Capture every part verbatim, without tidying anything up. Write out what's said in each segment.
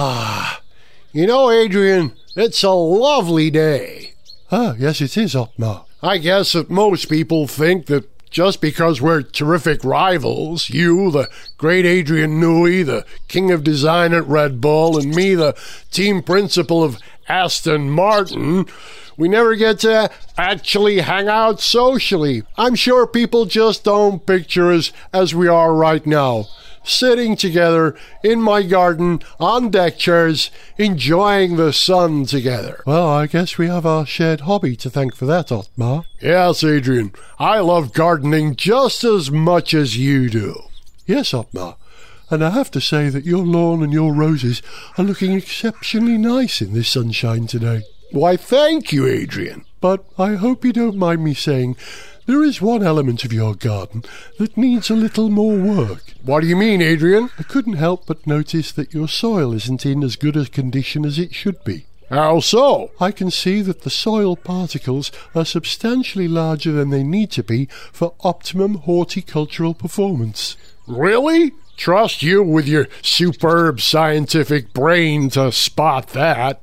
Ah, you know, Adrian, it's a lovely day. Ah, yes, it is, Otmar. I guess that most people think that just because we're terrific rivals, you, the great Adrian Newey, the king of design at Red Bull, and me, the team principal of Aston Martin, we never get to actually hang out socially. I'm sure people just don't picture us as we are right now, sitting together in my garden on deck chairs, enjoying the sun together. Well, I guess we have our shared hobby to thank for that, Otmar. Yes, Adrian, I love gardening just as much as you do. Yes, Otmar, and I have to say that your lawn and your roses are looking exceptionally nice in this sunshine today. Why, thank you, Adrian. But I hope you don't mind me saying there is one element of your garden that needs a little more work. What do you mean, Adrian? I couldn't help but notice that your soil isn't in as good a condition as it should be. How so? I can see that the soil particles are substantially larger than they need to be for optimum horticultural performance. Really? Trust you with your superb scientific brain to spot that.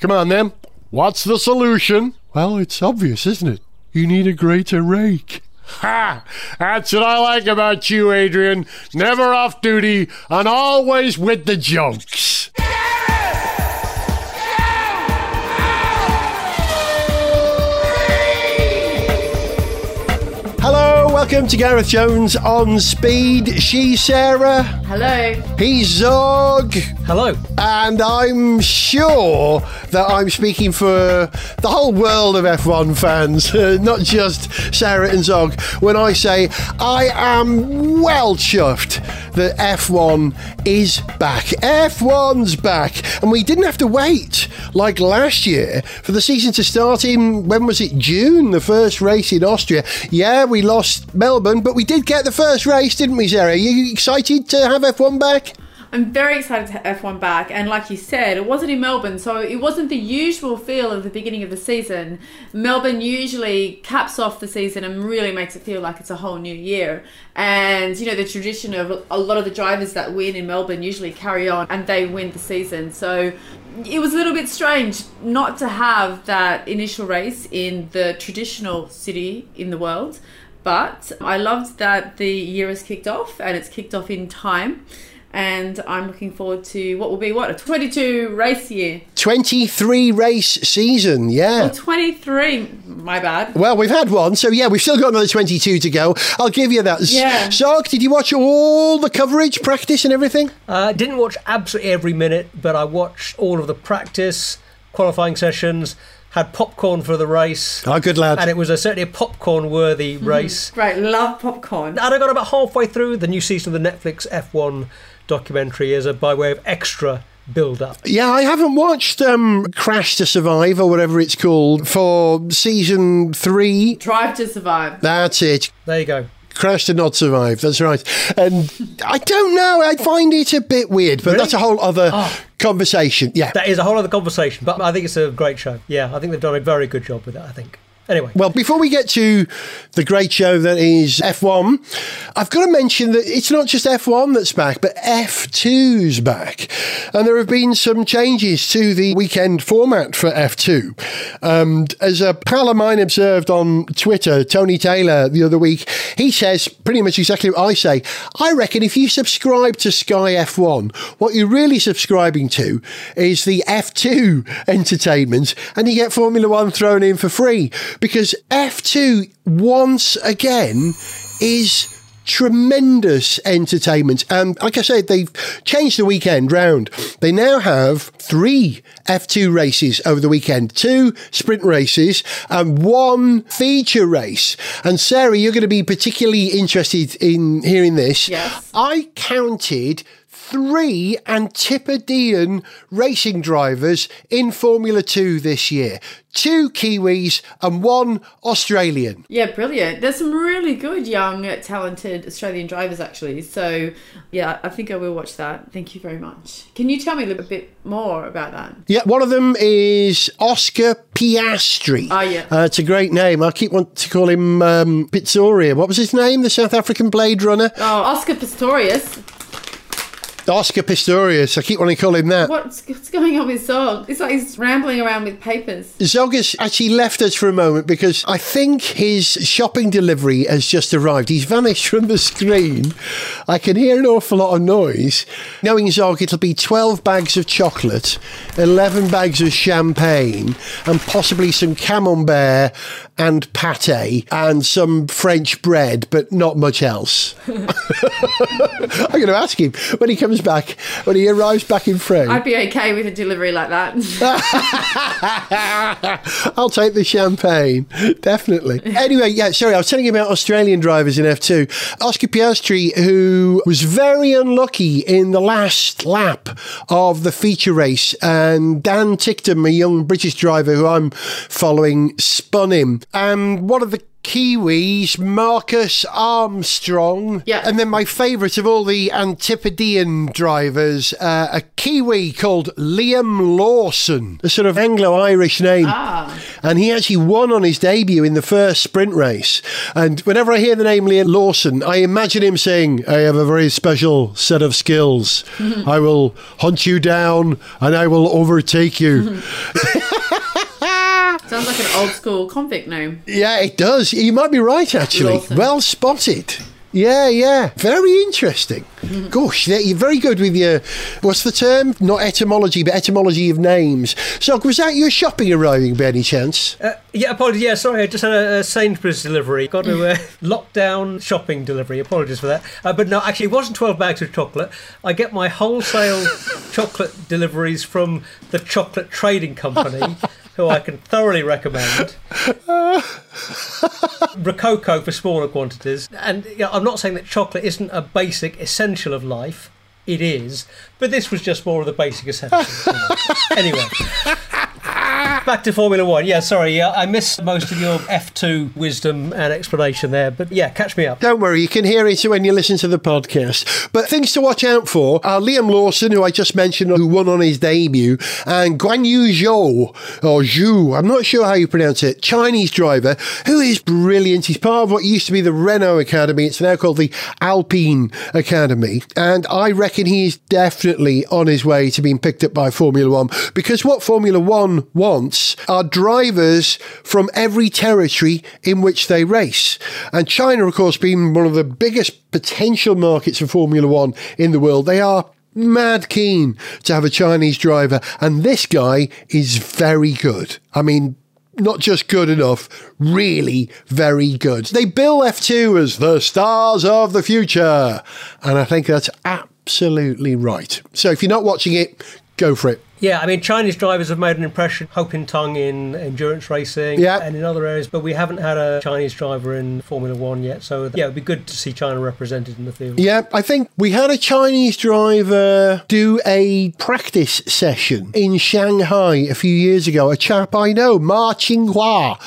Come on, then. What's the solution? Well, it's obvious, isn't it? You need a greater rake. Ha! That's what I like about you, Adrian. Never off duty and always with the jokes. Hello, welcome to Gareth Jones on Speed. She's Sarah. Hello. He's Zog. Hello. And I'm sure that I'm speaking for the whole world of F one fans, not just Sarah and Zog, when I say I am well chuffed that F one is back. F one's back. And we didn't have to wait, like last year, for the season to start in, when was it, June, the first race in Austria. Yeah, we lost Melbourne, but we did get the first race, didn't we, Sarah? Are you excited to have F one back? I'm very excited to have F one back, and like you said, it wasn't in Melbourne, so it wasn't the usual feel of the beginning of the season. Melbourne usually caps off the season and really makes it feel like it's a whole new year. And, you know, the tradition of a lot of the drivers that win in Melbourne usually carry on and they win the season. So it was a little bit strange not to have that initial race in the traditional city in the world, but I loved that the year has kicked off, and it's kicked off in time. And I'm looking forward to what will be, what, a twenty-two race year? twenty-three race season, yeah. Oh, twenty-three, my bad. Well, we've had one, so yeah, we've still got another twenty-two to go. I'll give you that. Yeah. Sark, did you watch all the coverage, practice and everything? I uh, didn't watch absolutely every minute, but I watched all of the practice, qualifying sessions, had popcorn for the race. Oh, good lad. And it was a, certainly a popcorn-worthy mm-hmm. race. Right, love popcorn. And I got about halfway through the new season of the Netflix F one documentary as a by way of extra build-up. Yeah, I haven't watched um, Crash to Survive or whatever it's called for season three. Drive to Survive. That's it. There you go. Crash to not survive, that's right. And I don't know, I find it a bit weird, but really? That's a whole other oh. conversation. Yeah, that is a whole other conversation, but I think it's a great show. Yeah, I think they've done a very good job with it, I think. Anyway. Well, before we get to the great show that is F one, I've got to mention that it's not just F one that's back, but F two's back. And there have been some changes to the weekend format for F two. Um, as a pal of mine observed on Twitter, Tony Taylor, the other week, he says pretty much exactly what I say. I reckon if you subscribe to Sky F one, what you're really subscribing to is the F two entertainment, and you get Formula One thrown in for free. Because F two, once again, is tremendous entertainment. And like I said, they've changed the weekend round. They now have three F two races over the weekend, two sprint races and one feature race. And Sarah, you're going to be particularly interested in hearing this. Yes. I counted three Antipodean racing drivers in Formula two this year. Two Kiwis and one Australian. Yeah, brilliant. There's some really good, young, talented Australian drivers, actually. So, yeah, I think I will watch that. Thank you very much. Can you tell me a little bit more about that? Yeah, one of them is Oscar Piastri. Oh, yeah. Uh, it's a great name. I keep wanting to call him um, Pizzoria. What was his name? The South African Blade Runner? Oh, Oscar Pistorius. Oscar Pistorius. I keep wanting to call him that. What's, what's going on with Zog? It's like he's rambling around with papers. Zog has actually left us for a moment because I think his shopping delivery has just arrived. He's vanished from the screen. I can hear an awful lot of noise. Knowing Zog, it'll be twelve bags of chocolate, eleven bags of champagne, and possibly some camembert and pate and some French bread, but not much else. I'm going to ask him when he comes back, when he arrives back in France. I'd be okay with a delivery like that. I'll take the champagne, definitely. Anyway, yeah, sorry, I was telling you about Australian drivers in F two. Oscar Piastri, who was very unlucky in the last lap of the feature race, and Dan Ticktum, a young British driver who I'm following, spun him. And one of the Kiwis, Marcus Armstrong, yeah. And then my favourite of all the Antipodean drivers, uh, a Kiwi called Liam Lawson, a sort of Anglo-Irish name, ah. And he actually won on his debut in the first sprint race. And whenever I hear the name Liam Lawson, I imagine him saying, I have a very special set of skills. Mm-hmm. I will hunt you down and I will overtake you. Sounds like an old school convict name. Yeah, it does. You might be right, actually. Lawson. Well spotted. Yeah, yeah. Very interesting. Mm-hmm. Gosh, you're very good with your, what's the term? Not etymology, but etymology of names. So, was that your shopping arriving by any chance? Uh, yeah, apologies. Yeah, sorry, I just had a, a Sainsbury's delivery. Got to uh, lockdown shopping delivery. Apologies for that. Uh, but no, actually, it wasn't twelve bags of chocolate. I get my wholesale chocolate deliveries from the Chocolate Trading Company. Who I can thoroughly recommend. Uh. Rococo for smaller quantities. And you know, I'm not saying that chocolate isn't a basic essential of life. It is. But this was just more of the basic essential. Anyway. Back to Formula One. Yeah, sorry, yeah, I missed most of your F two wisdom and explanation there, but yeah, catch me up. Don't worry, you can hear it when you listen to the podcast. But things to watch out for are Liam Lawson, who I just mentioned, who won on his debut, and Guanyu Zhou, or Zhu, I'm not sure how you pronounce it, Chinese driver, who is brilliant. He's part of what used to be the Renault Academy. It's now called the Alpine Academy, and I reckon he's definitely on his way to being picked up by Formula One, because what Formula One wants are drivers from every territory in which they race. And China, of course, being one of the biggest potential markets for Formula One in the world, they are mad keen to have a Chinese driver. And this guy is very good. I mean, not just good enough, really very good. They bill F two as the stars of the future. And I think that's absolutely right. So if you're not watching it, go for it. Yeah, I mean, Chinese drivers have made an impression, Hoping Tung in endurance racing, yep, and in other areas, but we haven't had a Chinese driver in Formula One yet, so yeah, it'd be good to see China represented in the field. Yeah, I think we had a Chinese driver do a practice session in Shanghai a few years ago, a chap I know, Ma Qinghua,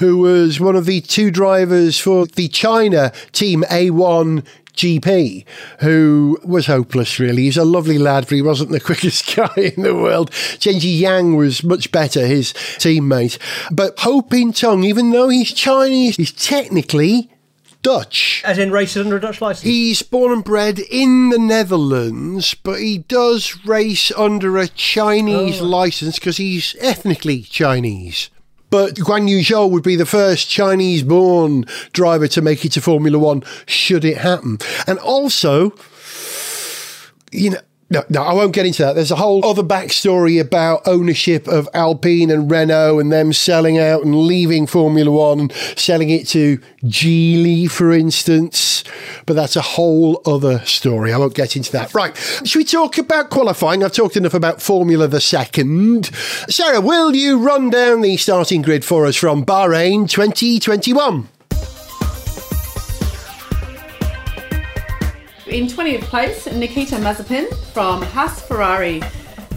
who was one of the two drivers for the China team A one G P, who was hopeless, really. He's a lovely lad, but he wasn't the quickest guy in the world. Zhenji Yang was much better, his teammate. But Hoping Tung, even though he's Chinese, he's technically Dutch. As in races under a Dutch licence? He's born and bred in the Netherlands, but he does race under a Chinese oh. licence because he's ethnically Chinese. But Guanyu Zhou would be the first Chinese-born driver to make it to Formula One, should it happen. And also, you know, no, no, I won't get into that. There's a whole other backstory about ownership of Alpine and Renault and them selling out and leaving Formula One and selling it to Geely, for instance. But that's a whole other story. I won't get into that. Right. Should we talk about qualifying? I've talked enough about Formula the Second. Sarah, will you run down the starting grid for us from Bahrain twenty twenty-one? In twentieth place, Nikita Mazepin from Haas Ferrari.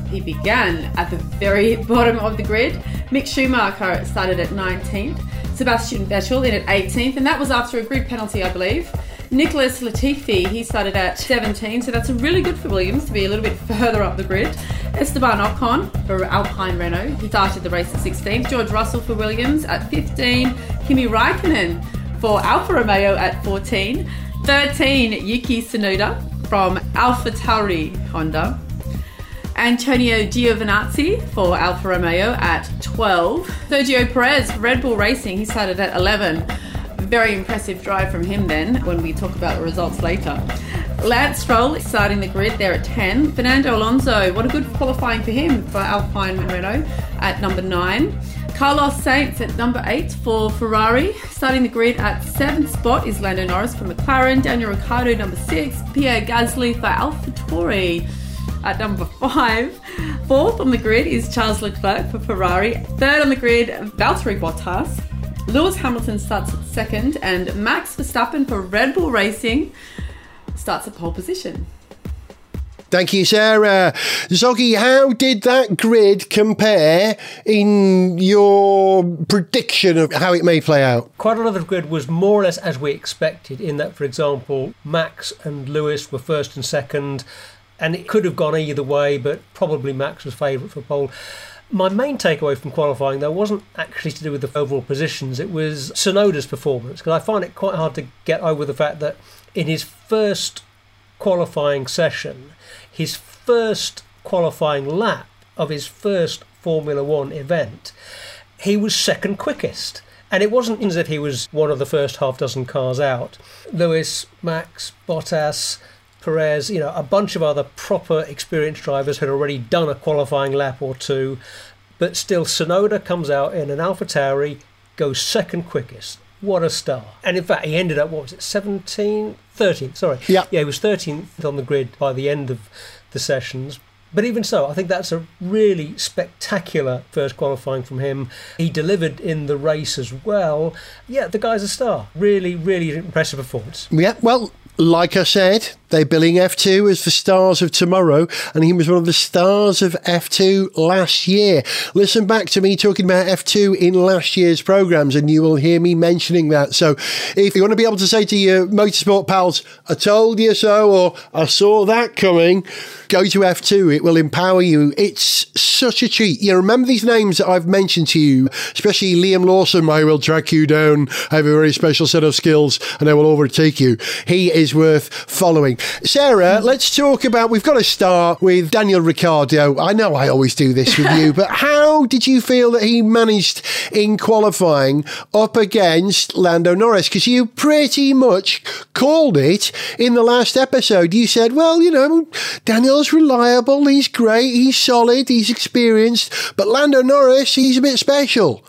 He began at the very bottom of the grid. Mick Schumacher started at nineteenth. Sebastian Vettel in at eighteenth, and that was after a grid penalty, I believe. Nicholas Latifi, he started at seventeenth, so that's really good for Williams to be a little bit further up the grid. Esteban Ocon for Alpine Renault, he started the race at sixteenth. George Russell for Williams at fifteen. Kimi Raikkonen for Alfa Romeo at fourteen. thirteen, Yuki Tsunoda from AlphaTauri Honda, Antonio Giovinazzi for Alfa Romeo at twelve, Sergio Perez, Red Bull Racing, he started at eleven, very impressive drive from him then when we talk about the results later. Lance Stroll starting the grid there at ten, Fernando Alonso, what a good qualifying for him for Alpine Renault at number nine, Carlos Sainz at number eight for Ferrari. Starting the grid at seventh spot is Lando Norris for McLaren, Daniel Ricciardo number six, Pierre Gasly for AlphaTauri at number five. Fourth on the grid is Charles Leclerc for Ferrari. Third on the grid, Valtteri Bottas. Lewis Hamilton starts at second, and Max Verstappen for Red Bull Racing starts at pole position. Thank you, Sarah. Zoggy, how did that grid compare in your prediction of how it may play out? Quite a lot of the grid was more or less as we expected, in that, for example, Max and Lewis were first and second, and it could have gone either way, but probably Max was favourite for pole. My main takeaway from qualifying, though, wasn't actually to do with the overall positions. It was Tsunoda's performance, because I find it quite hard to get over the fact that in his first qualifying session, his first qualifying lap of his first Formula One event, he was second quickest. And it wasn't as if he was one of the first half dozen cars out. Lewis, Max, Bottas, Perez, you know, a bunch of other proper experienced drivers had already done a qualifying lap or two, but still Tsunoda comes out in an AlphaTauri, goes second quickest. What a star. And in fact, he ended up, what was it, seventeenth? thirteenth, sorry. Yeah. yeah, he was thirteenth on the grid by the end of the sessions. But even so, I think that's a really spectacular first qualifying from him. He delivered in the race as well. Yeah, the guy's a star. Really, really impressive performance. Yeah, well, like I said, they're billing F two as the stars of tomorrow, and he was one of the stars of F two last year. Listen back to me talking about F two in last year's programmes, and you will hear me mentioning that. So if you want to be able to say to your motorsport pals, I told you so, or I saw that coming, go to F two. It will empower you. It's such a treat. You remember these names that I've mentioned to you, especially Liam Lawson, I will track you down. I have a very special set of skills, and I will overtake you. He is worth following. Sarah, let's talk about, we've got to start with Daniel Ricciardo. I know I always do this with you, but how did you feel that he managed in qualifying up against Lando Norris? Because you pretty much called it in the last episode. You said, well, you know, Daniel's reliable, he's great, he's solid, he's experienced, but Lando Norris, he's a bit special.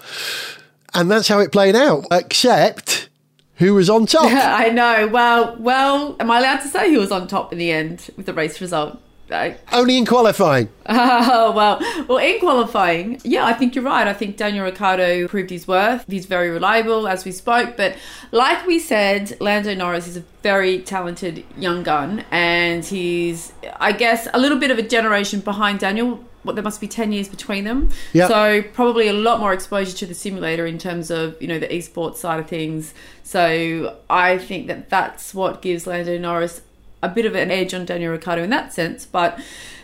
And that's how it played out, except who was on top. Yeah, I know. Well, well, am I allowed to say who was on top in the end with the race result? No. Only in qualifying. Oh, well, well, in qualifying, yeah, I think you're right. I think Daniel Ricciardo proved his worth. He's very reliable, as we spoke. But like we said, Lando Norris is a very talented young gun. And he's, I guess, a little bit of a generation behind Daniel. What, there must be ten years between them. Yep. So probably a lot more exposure to the simulator in terms of, you know, the esports side of things. So I think that that's what gives Lando Norris a bit of an edge on Daniel Ricciardo in that sense. But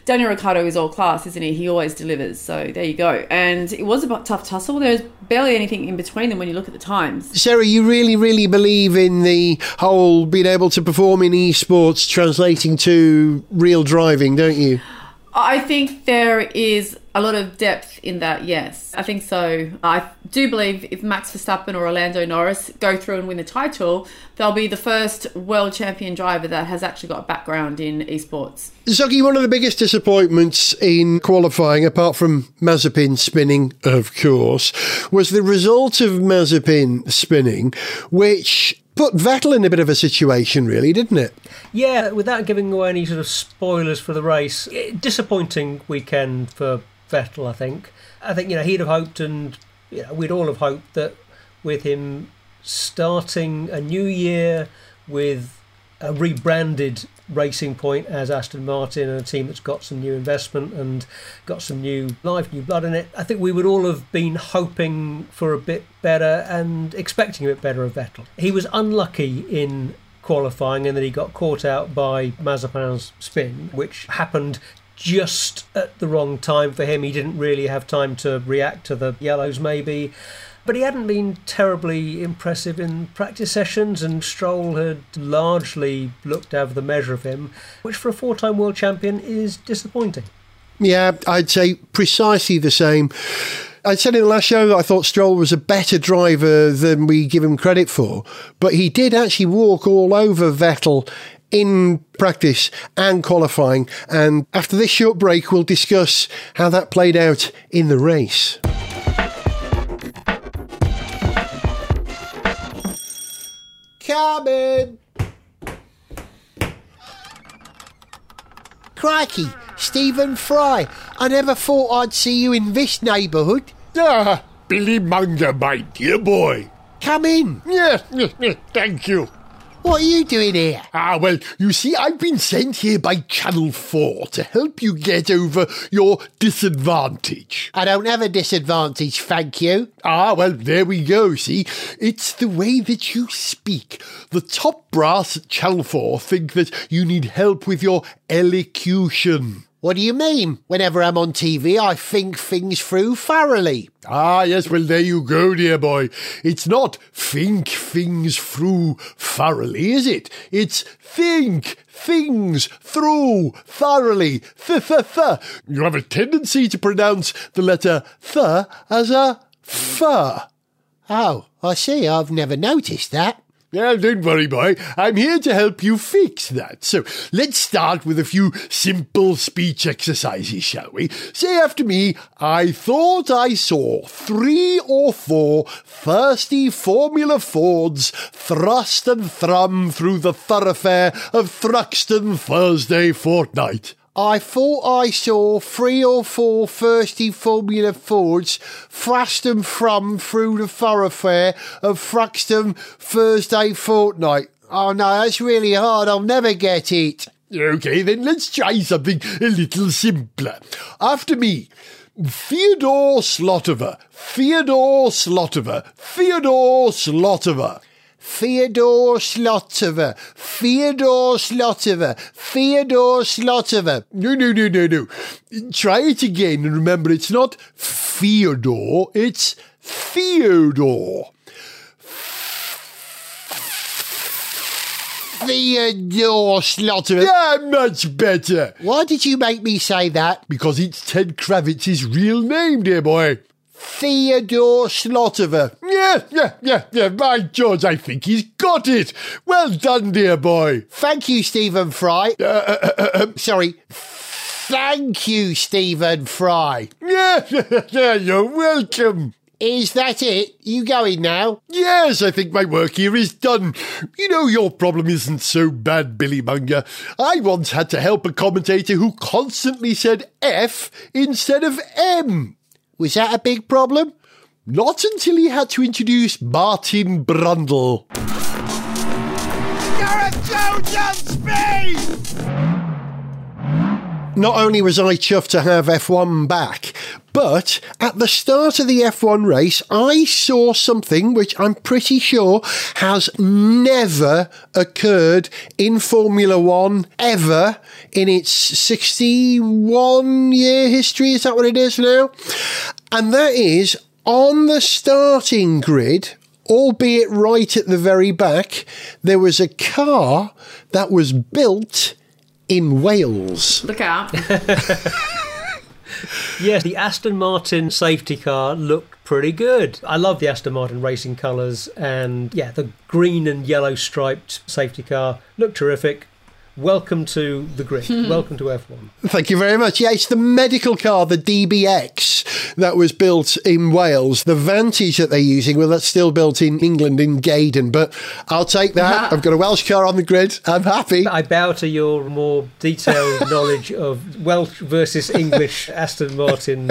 Daniel Ricciardo is all class, isn't he? He always delivers. So there you go. And it was a tough tussle. There was barely anything in between them when you look at the times. Sarah, you really, really believe in the whole being able to perform in esports translating to real driving, don't you? I think there is a lot of depth in that, yes. I think so. I do believe if Max Verstappen or Lando Norris go through and win the title, they'll be the first world champion driver that has actually got a background in esports. Zoggy, one of the biggest disappointments in qualifying, apart from Mazepin spinning, of course, was the result of Mazepin spinning, which put Vettel in a bit of a situation, really, didn't it? Yeah, without giving away any sort of spoilers for the race, disappointing weekend for Vettel, I think. I think, you know, he'd have hoped, and you know, we'd all have hoped, that with him starting a new year with a rebranded Racing Point as Aston Martin and a team that's got some new investment and got some new life, new blood in it, I think we would all have been hoping for a bit better and expecting a bit better of Vettel. He was unlucky in qualifying and then he got caught out by Mazepin's spin, which happened just at the wrong time for him. He didn't really have time to react to the yellows, maybe. But he hadn't been terribly impressive in practice sessions, and Stroll had largely looked over the measure of him, which for a four-time world champion is disappointing. Yeah, I'd say precisely the same. I said in the last show that I thought Stroll was a better driver than we give him credit for, but he did actually walk all over Vettel in practice and qualifying. And after this short break, we'll discuss how that played out in the race. Cabin! Crikey, Stephen Fry, I never thought I'd see you in this neighbourhood. Ah, Billy Munger, my dear boy. Come in. Yes, yes, yes, thank you. What are you doing here? Ah, well, you see, I've been sent here by Channel four to help you get over your disadvantage. I don't have a disadvantage, thank you. Ah, well, there we go, see? It's the way that you speak. The top brass at Channel four think that you need help with your elocution. What do you mean? Whenever I'm on T V, I think things through thoroughly. Ah, yes, well, there you go, dear boy. It's not think things through thoroughly, is it? It's think things through thoroughly. Th-th-th. You have a tendency to pronounce the letter th as a f. Oh, I see. I've never noticed that. Well, don't worry, boy. I'm here to help you fix that. So let's start with a few simple speech exercises, shall we? Say after me, I thought I saw three or four thirsty Formula Fords thrust and thrum through the thoroughfare of Thruxton Thursday fortnight. I thought I saw three or four thirsty Formula Fords thrust and thrum through the thoroughfare of Thruxton Thursday fortnight. Oh no, that's really hard. I'll never get it. OK, then let's try something a little simpler. After me, Theodore Slotover, Theodore Slotover, Theodore Slotover. Theodore Slotover, Theodore Slotover, Theodore Slotover. No, no, no, no, no. Try it again, and remember, it's not Theodore, it's Theodore. Theodore Slotover. Yeah, much better. Why did you make me say that? Because it's Ted Kravitz's real name, dear boy. Theodore Slotover. Yeah, yeah, yeah, yeah. My George, I think he's got it. Well done, dear boy. Thank you, Stephen Fry. Uh, uh, uh, uh, sorry. Thank you, Stephen Fry. Yeah, yeah, you're welcome. Is that it? You going now? Yes, I think my work here is done. You know, your problem isn't so bad, Billy Munger. I once had to help a commentator who constantly said F instead of M. Was that a big problem? Not until he had to introduce Martin Brundle. Gareth Jones on Speed! Not only was I chuffed to have F one back, but at the start of the F one race, I saw something which I'm pretty sure has never occurred in Formula One ever in its sixty-one year history. Is that what it is now? And that is on the starting grid, albeit right at the very back, there was a car that was built in Wales. Look out. Yes, the Aston Martin safety car looked pretty good. I love the Aston Martin racing colours, and yeah, the green and yellow striped safety car looked terrific. Welcome to the grid. Hmm. Welcome to F one. Thank you very much. Yeah, it's the medical car, the D B X, that was built in Wales. The Vantage that they're using, well, that's still built in England, in Gaydon, but I'll take that. I've got a Welsh car on the grid. I'm happy. I bow to your more detailed knowledge of Welsh versus English Aston Martin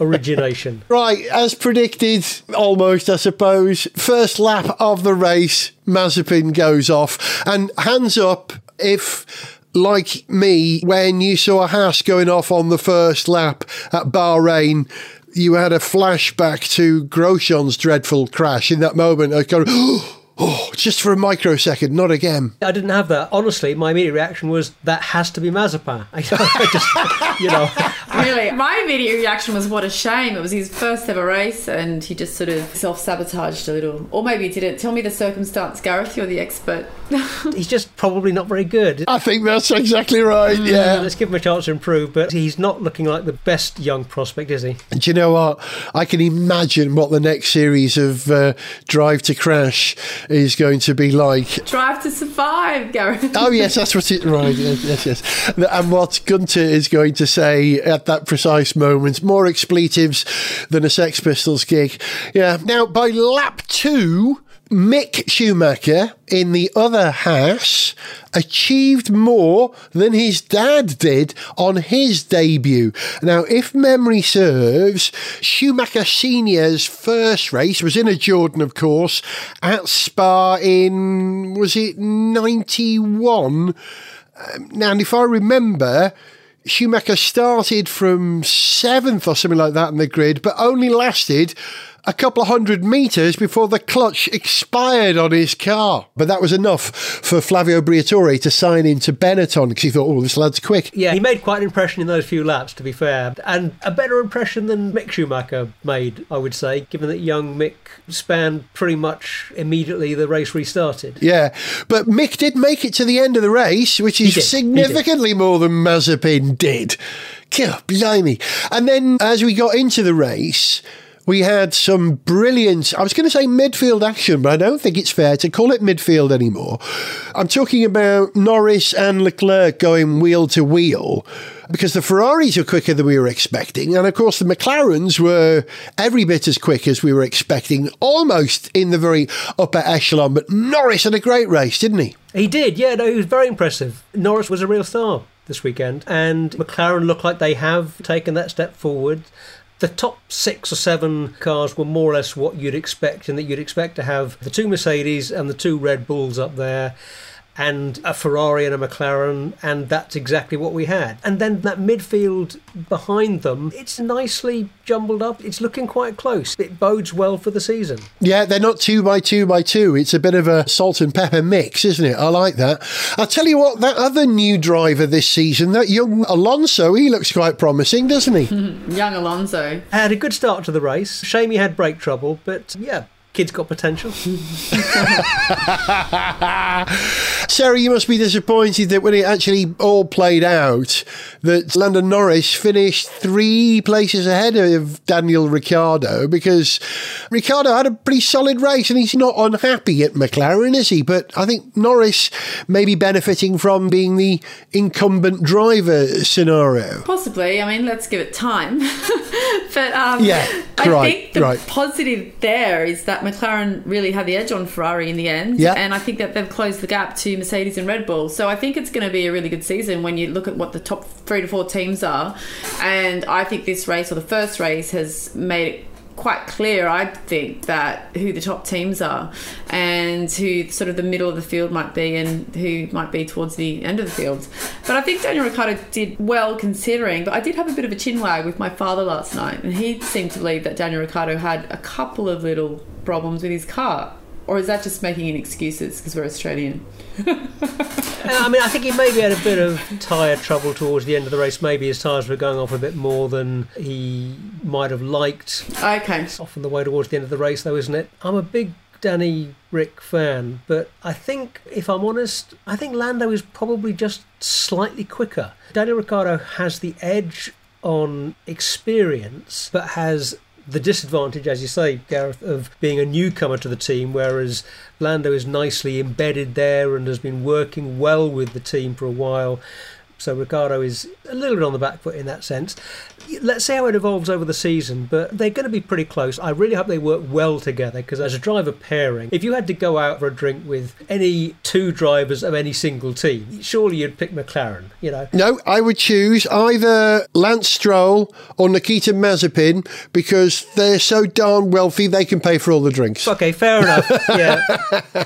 origination. Right, as predicted, almost, I suppose. First lap of the race, Mazepin goes off, and hands up if, like me, when you saw Haas going off on the first lap at Bahrain, you had a flashback to Grosjean's dreadful crash. In that moment, I go, oh, just for a microsecond, not again. I didn't have that. Honestly, my immediate reaction was, that has to be Mazepin. I just, you know, Really, my immediate reaction was, what a shame. It was his first ever race and he just sort of self-sabotaged a little. Or maybe he didn't. Tell me the circumstance, Gareth. You're the expert. He's just probably not very good. I think that's exactly right, yeah. Mm, let's give him a chance to improve, but he's not looking like the best young prospect, is he? And do you know what? I can imagine what the next series of uh, Drive to Crash is going to be like. Drive to Survive, Gareth. Oh, yes, that's what it... Right, yes, yes, yes. And what Gunter is going to say at that precise moment, more expletives than a Sex Pistols gig. Yeah. Now, by lap two, Mick Schumacher, in the other Haas, achieved more than his dad did on his debut. Now, if memory serves, Schumacher Senior's first race was in a Jordan, of course, at Spa in, was it ninety-one? Now, and if I remember, Schumacher started from seventh or something like that in the grid, but only lasted a couple of hundred metres before the clutch expired on his car. But that was enough for Flavio Briatore to sign into Benetton, because he thought, oh, this lad's quick. Yeah, he made quite an impression in those few laps, to be fair, and a better impression than Mick Schumacher made, I would say, given that young Mick spanned pretty much immediately the race restarted. Yeah, but Mick did make it to the end of the race, which is significantly more than Mazepin did. God, blimey. And then as we got into the race, we had some brilliant, I was going to say midfield action, but I don't think it's fair to call it midfield anymore. I'm talking about Norris and Leclerc going wheel to wheel, because the Ferraris were quicker than we were expecting. And, of course, the McLarens were every bit as quick as we were expecting, almost in the very upper echelon. But Norris had a great race, didn't he? He did, yeah. No, he was very impressive. Norris was a real star this weekend. And McLaren looked like they have taken that step forward. The top six or seven cars were more or less what you'd expect, and that you'd expect to have the two Mercedes and the two Red Bulls up there, and a Ferrari and a McLaren, and that's exactly what we had. And then that midfield behind them, it's nicely jumbled up. It's looking quite close. It bodes well for the season. Yeah, they're not two by two by two. It's a bit of a salt and pepper mix, isn't it? I like that. I'll tell you what, that other new driver this season, that young Alonso, he looks quite promising, doesn't he? Young Alonso. Had a good start to the race. Shame he had brake trouble, but yeah. Kid's got potential. Sarah, you must be disappointed that when it actually all played out, that Lando Norris finished three places ahead of Daniel Ricciardo, because Ricciardo had a pretty solid race and he's not unhappy at McLaren, is he? But I think Norris may be benefiting from being the incumbent driver scenario. Possibly. I mean, let's give it time. But um, yeah, I right, think the right. positive there is that McLaren really had the edge on Ferrari in the end, yeah. And I think that they've closed the gap to Mercedes and Red Bull. So I think it's going to be a really good season when you look at what the top three to four teams are. And I think this race, or the first race, has made it quite clear, I think, that who the top teams are and who sort of the middle of the field might be and who might be towards the end of the field. But I think Daniel Ricciardo did well considering, but I did have a bit of a chin wag with my father last night, and he seemed to believe that Daniel Ricciardo had a couple of little problems with his car. Or is that just making excuses because we're Australian? I mean, I think he maybe had a bit of tyre trouble towards the end of the race. Maybe his tyres were going off a bit more than he might have liked. Okay. It's often the way towards the end of the race, though, isn't it? I'm a big Danny Rick fan, but I think, if I'm honest, I think Lando is probably just slightly quicker. Daniel Ricciardo has the edge on experience, but has the disadvantage, as you say, Gareth, of being a newcomer to the team, whereas Lando is nicely embedded there and has been working well with the team for a while. So Ricciardo is a little bit on the back foot in that sense. Let's see how it evolves over the season, but they're going to be pretty close. I really hope they work well together, because as a driver pairing, if you had to go out for a drink with any two drivers of any single team, surely you'd pick McLaren, you know? No, I would choose either Lance Stroll or Nikita Mazepin, because they're so darn wealthy they can pay for all the drinks. Okay, fair enough, yeah.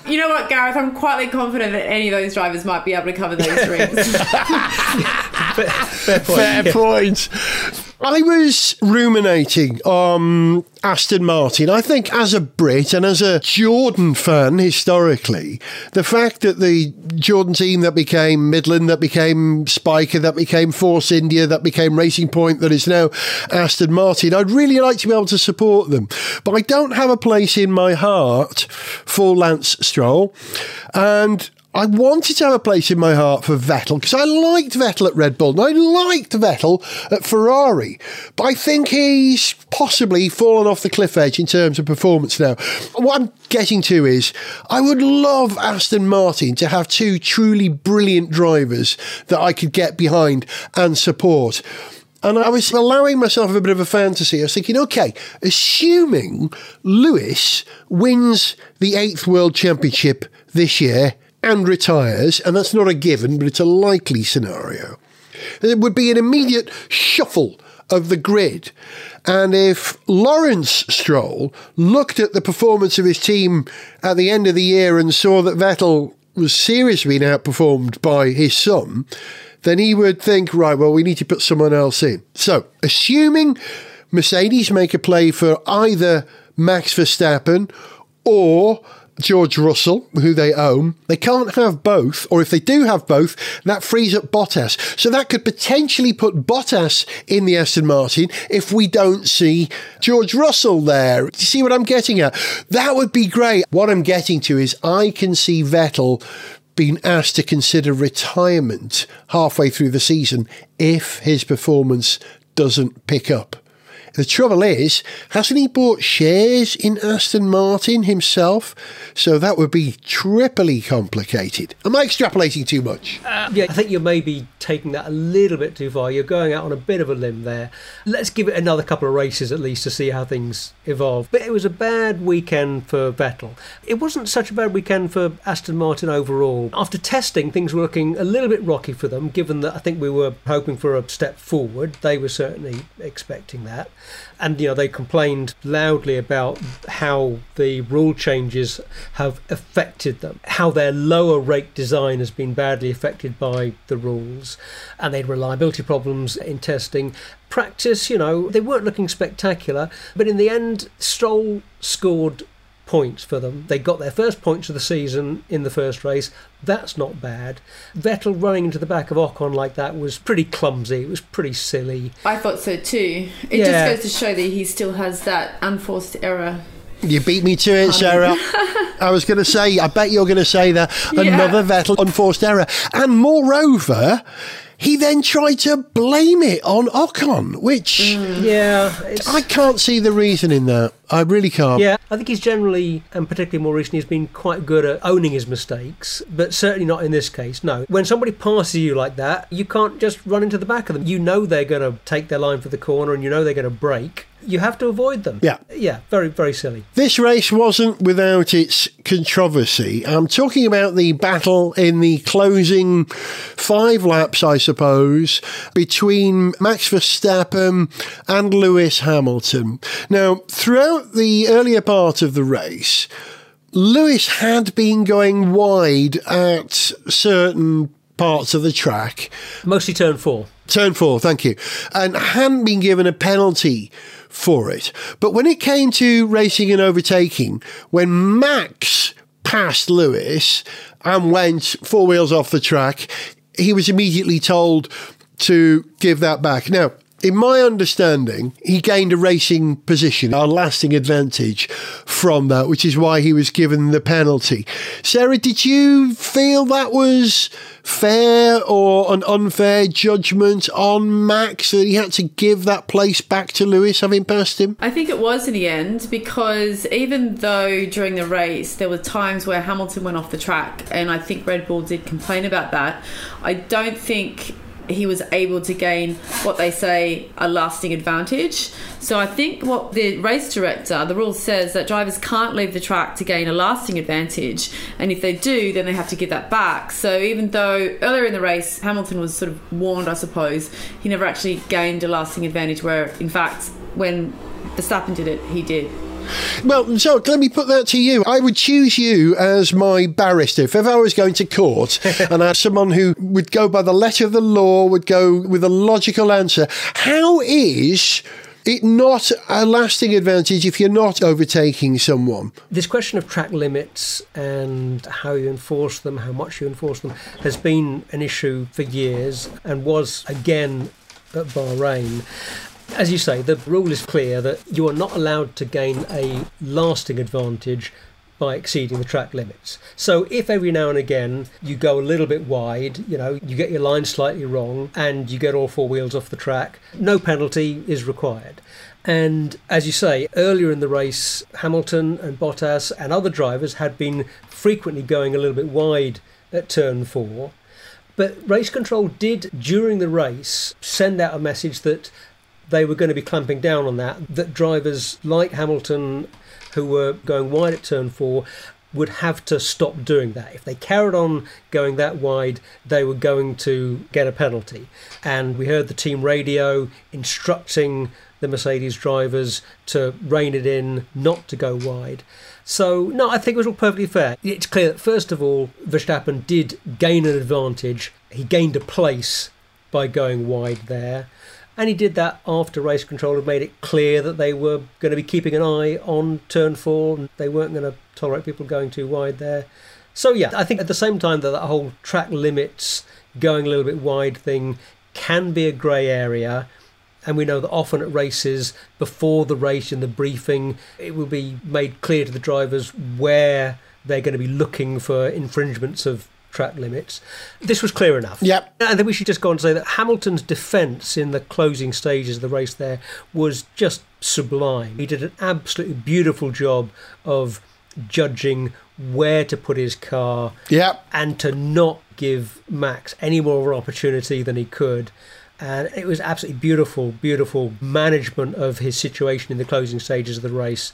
You know what, Gareth? I'm quietly confident that any of those drivers might be able to cover those drinks. Fair, fair point. Fair yeah. point. I was ruminating on Aston Martin. I think as a Brit and as a Jordan fan historically, the fact that the Jordan team that became Midland, that became Spiker, that became Force India, that became Racing Point, that is now Aston Martin, I'd really like to be able to support them. But I don't have a place in my heart for Lance Stroll. And I wanted to have a place in my heart for Vettel because I liked Vettel at Red Bull and I liked Vettel at Ferrari. But I think he's possibly fallen off the cliff edge in terms of performance now. What I'm getting to is I would love Aston Martin to have two truly brilliant drivers that I could get behind and support. And I was allowing myself a bit of a fantasy. I was thinking, okay, assuming Lewis wins the eighth World Championship this year, and retires, and that's not a given, but it's a likely scenario. There would be an immediate shuffle of the grid. And if Lawrence Stroll looked at the performance of his team at the end of the year and saw that Vettel was seriously outperformed by his son, then he would think, right, well, we need to put someone else in. So, assuming Mercedes make a play for either Max Verstappen or George Russell, who they own, they can't have both, or if they do have both, that frees up Bottas. So that could potentially put Bottas in the Aston Martin if we don't see George Russell there. Do you see what I'm getting at? That would be great. What I'm getting to is I can see Vettel being asked to consider retirement halfway through the season if his performance doesn't pick up. The trouble is, hasn't he bought shares in Aston Martin himself? So that would be triply complicated. Am I extrapolating too much? Uh, yeah, I think you may be taking that a little bit too far. You're going out on a bit of a limb there. Let's give it another couple of races at least to see how things evolve. But it was a bad weekend for Vettel. It wasn't such a bad weekend for Aston Martin overall. After testing, things were looking a little bit rocky for them, given that I think we were hoping for a step forward. They were certainly expecting that. And, you know, they complained loudly about how the rule changes have affected them, how their lower rake design has been badly affected by the rules, and they had reliability problems in testing. Practice, you know, they weren't looking spectacular, but in the end, Stroll scored points for them. They got their first points of the season in the first race. That's not bad. Vettel running into the back of Ocon like that was pretty clumsy. It was pretty silly. I thought so too. It yeah. just goes to show that he still has that unforced error. You beat me to it, Sarah. I was going to say, I bet you're going to say that. Another yeah. Vettel unforced error. And moreover, he then tried to blame it on Ocon, which mm. yeah, it's... I can't see the reason in that. I really can't. Yeah, I think he's generally, and particularly more recently, has been quite good at owning his mistakes, but certainly not in this case, no. When somebody passes you like that, you can't just run into the back of them. You know they're going to take their line for the corner and you know they're going to break. You have to avoid them. Yeah. Yeah, very, very silly. This race wasn't without its controversy. I'm talking about the battle in the closing five laps, I suppose, between Max Verstappen and Lewis Hamilton. Now, throughout the earlier part of the race, Lewis had been going wide at certain parts of the track. Mostly turn four. Turn four, thank you. And hadn't been given a penalty for it. But when it came to racing and overtaking, when Max passed Lewis and went four wheels off the track, he was immediately told to give that back. Now, in my understanding, he gained a racing position, a lasting advantage from that, which is why he was given the penalty. Sarah, did you feel that was fair or an unfair judgment on Max that he had to give that place back to Lewis having passed him? I think it was in the end, because even though during the race there were times where Hamilton went off the track, and I think Red Bull did complain about that, I don't think he was able to gain what they say a lasting advantage. So I think what the race director, the rule says that drivers can't leave the track to gain a lasting advantage, and if they do, then they have to give that back. So even though earlier in the race Hamilton was sort of warned, I suppose, he never actually gained a lasting advantage, where in fact when Verstappen did it, he did. Well, Zog, let me put that to you. I would choose you as my barrister. If ever I was going to court and I had someone who would go by the letter of the law, would go with a logical answer, how is it not a lasting advantage if you're not overtaking someone? This question of track limits and how you enforce them, how much you enforce them, has been an issue for years and was again at Bahrain. As you say, the rule is clear that you are not allowed to gain a lasting advantage by exceeding the track limits. So if every now and again you go a little bit wide, you know, you get your line slightly wrong and you get all four wheels off the track, no penalty is required. And as you say, earlier in the race, Hamilton and Bottas and other drivers had been frequently going a little bit wide at turn four. But race control did, during the race, send out a message that they were going to be clamping down on that, that drivers like Hamilton, who were going wide at turn four, would have to stop doing that. If they carried on going that wide, they were going to get a penalty. And we heard the team radio instructing the Mercedes drivers to rein it in, not to go wide. So, no, I think it was all perfectly fair. It's clear that, first of all, Verstappen did gain an advantage. He gained a place by going wide there. And he did that after race control had made it clear that they were going to be keeping an eye on turn four. They weren't going to tolerate people going too wide there. So, yeah, I think at the same time that that whole track limits, going a little bit wide thing can be a grey area. And we know that often at races, before the race in the briefing, it will be made clear to the drivers where they're going to be looking for infringements of track limits. This was clear enough. Yep. And then we should just go on to say that Hamilton's defence in the closing stages of the race there was just sublime. He did an absolutely beautiful job of judging where to put his car, yep, and to not give Max any more opportunity than he could. And it was absolutely beautiful, beautiful management of his situation in the closing stages of the race.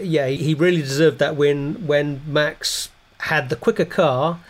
Yeah, he really deserved that win when Max had the quicker car.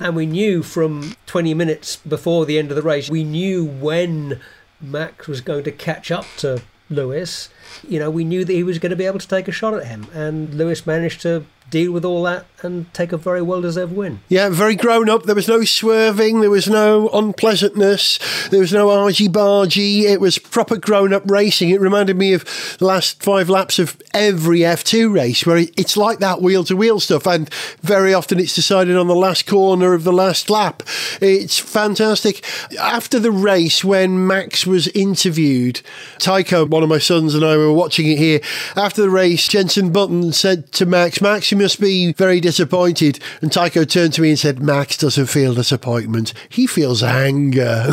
And we knew from twenty minutes before the end of the race, we knew when Max was going to catch up to Lewis. You know, we knew that he was going to be able to take a shot at him. And Lewis managed to deal with all that and take a very well-deserved win. Yeah, very grown up. There was no swerving. There was no unpleasantness. There was no argy-bargy. It was proper grown-up racing. It reminded me of the last five laps of every F two race, where it's like that wheel-to-wheel stuff, and very often it's decided on the last corner of the last lap. It's fantastic. After the race, when Max was interviewed, Tycho, one of my sons, and I were watching it here. After the race, Jenson Button said to Max, Max, you must be very disappointed. And Tycho turned to me and said, Max doesn't feel disappointment. He feels anger.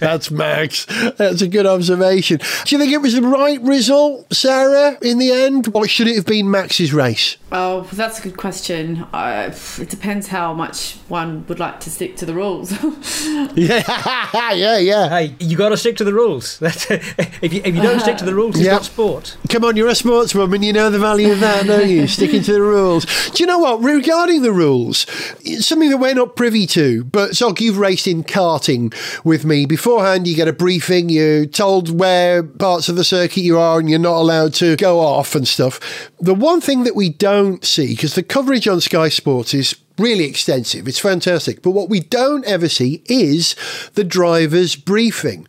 That's Max. That's a good observation. Do you think it was the right result, Sarah, in the end? Or should it have been Max's race? Oh, that's a good question. Uh, it depends how much one would like to stick to the rules. yeah, yeah, yeah. Hey, you got to stick to the rules. That's, if you, if you don't uh, stick to the rules, it's yep. not sport. Come on, you're a sportswoman. You know the value of that, don't you? Sticking to the rules. Do you know what? Regarding the rules, it's something that we're not privy to, but Zog, you've raced in karting with me. Beforehand, you get a briefing. You're told where parts of the circuit you are and you're not allowed to go off and stuff. The one thing that we don't see, because the coverage on Sky Sports is really extensive, it's fantastic, but what we don't ever see is the driver's briefing.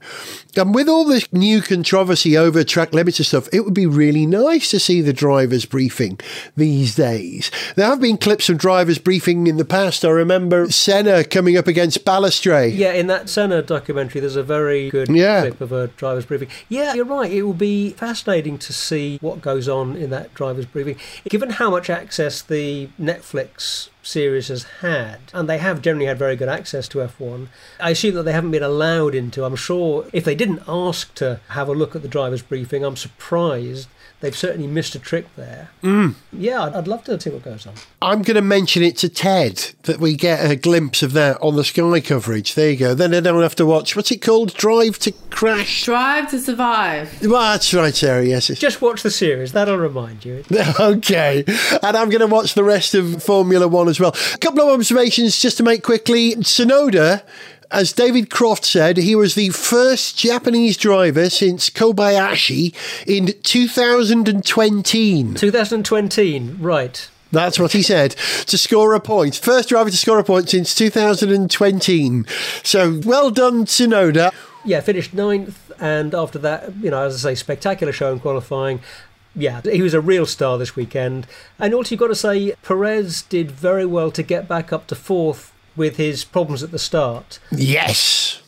And with all this new controversy over track limits and stuff, it would be really nice to see the driver's briefing these days. There have been clips of driver's briefing in the past. I remember Senna coming up against Balestray. Yeah, in that Senna documentary, there's a very good yeah. clip of a driver's briefing. Yeah, you're right. It will be fascinating to see what goes on in that driver's briefing. Given how much access the Netflix series has had, and they have generally had very good access to F one, I assume that they haven't been allowed into. I'm sure if they didn't ask to have a look at the driver's briefing, I'm surprised they've certainly missed a trick there. Mm. Yeah, I'd, I'd love to see what goes on. I'm going to mention it to Ted that we get a glimpse of that on the Sky coverage. There you go. Then I don't have to watch, what's it called? Drive to Crash? Drive to Survive. Well, that's right, Sarah, yes. Just watch the series. That'll remind you. Okay. And I'm going to watch the rest of Formula One as well. A couple of observations just to make quickly. Tsunoda as David Croft said, he was the first Japanese driver since Kobayashi in two thousand twenty. two thousand twenty, right. That's what he said, to score a point. First driver to score a point since two thousand twenty. So, well done, Tsunoda. Yeah, finished ninth, and after that, you know, as I say, spectacular show in qualifying. Yeah, he was a real star this weekend. And also, you've got to say, Perez did very well to get back up to fourth with his problems at the start. Yes.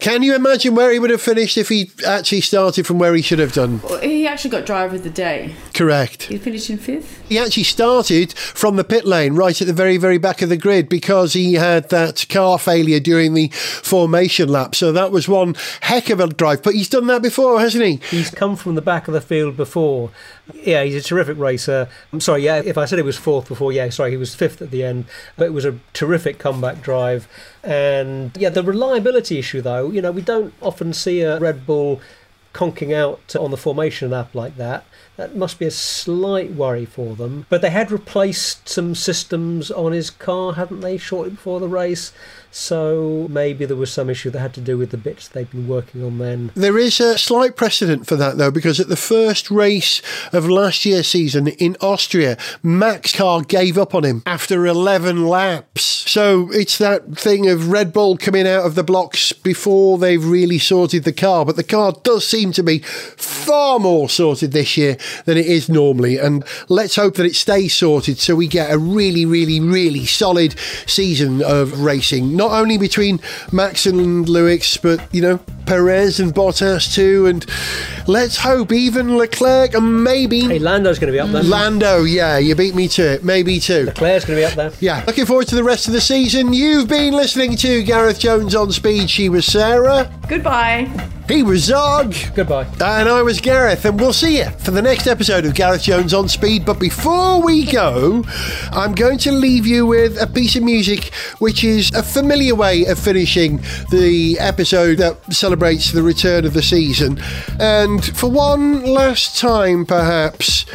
Can you imagine where he would have finished if he actually started from where he should have done? He actually got driver of the day. Correct. He finished in fifth? He actually started from the pit lane, right at the very, very back of the grid, because he had that car failure during the formation lap. So that was one heck of a drive. But he's done that before, hasn't he? He's come from the back of the field before. Yeah, he's a terrific racer. I'm sorry, yeah, if I said it was fourth before, yeah, sorry, he was fifth at the end. But it was a terrific comeback drive. And yeah, the reliability issue, though, you know, we don't often see a Red Bull conking out on the formation lap like that. That must be a slight worry for them. But they had replaced some systems on his car, hadn't they, shortly before the race? So maybe there was some issue that had to do with the bits they'd been working on then. There is a slight precedent for that, though, because at the first race of last year's season in Austria, Max's car gave up on him after eleven laps. So it's that thing of Red Bull coming out of the blocks before they've really sorted the car. But the car does seem to be far more sorted this year than it is normally. And let's hope that it stays sorted so we get a really, really, really solid season of racing. Not only between Max and Lewis, but, you know, Perez and Bottas too, and let's hope even Leclerc and maybe... Hey, Lando's going to be up there. Lando, yeah, you beat me to it. Maybe too. Leclerc's going to be up there. Yeah. Looking forward to the rest of the season. You've been listening to Gareth Jones on Speed. She was Sarah. Goodbye. He was Zog. Goodbye. And I was Gareth, and we'll see you for the next episode of Gareth Jones on Speed. But before we go, I'm going to leave you with a piece of music, which is a familiar way of finishing the episode that celebrates the return of the season. And for one last time, perhaps,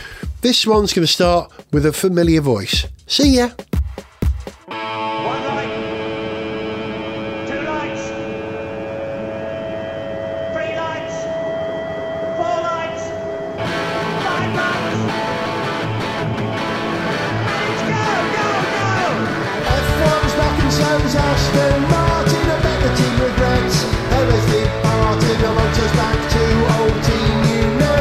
this one's going to start with a familiar voice. See ya. Aston Martin, a better team regrets everything parted, a motor's back to old team, you know,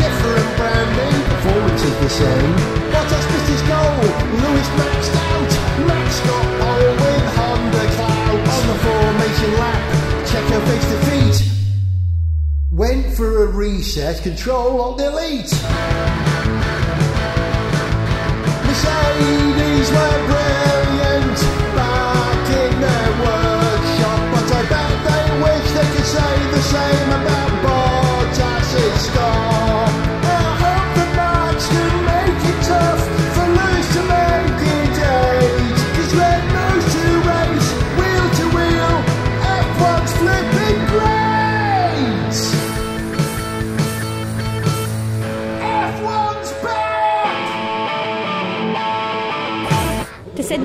different branding, performance is the same. Bottas missed his goal, Lewis maxed out, Max got oil with Honda clout. On the formation lap, Checo faced defeat, went for a reset, control or delete. Mercedes were brilliant back in their workshop, but I bet they wish they could say the same about Bottas' score. I hope that Max can make it tough for Lewis to make it eight. It's red nose to race, wheel to wheel, F one's flipping great. F one's back! To send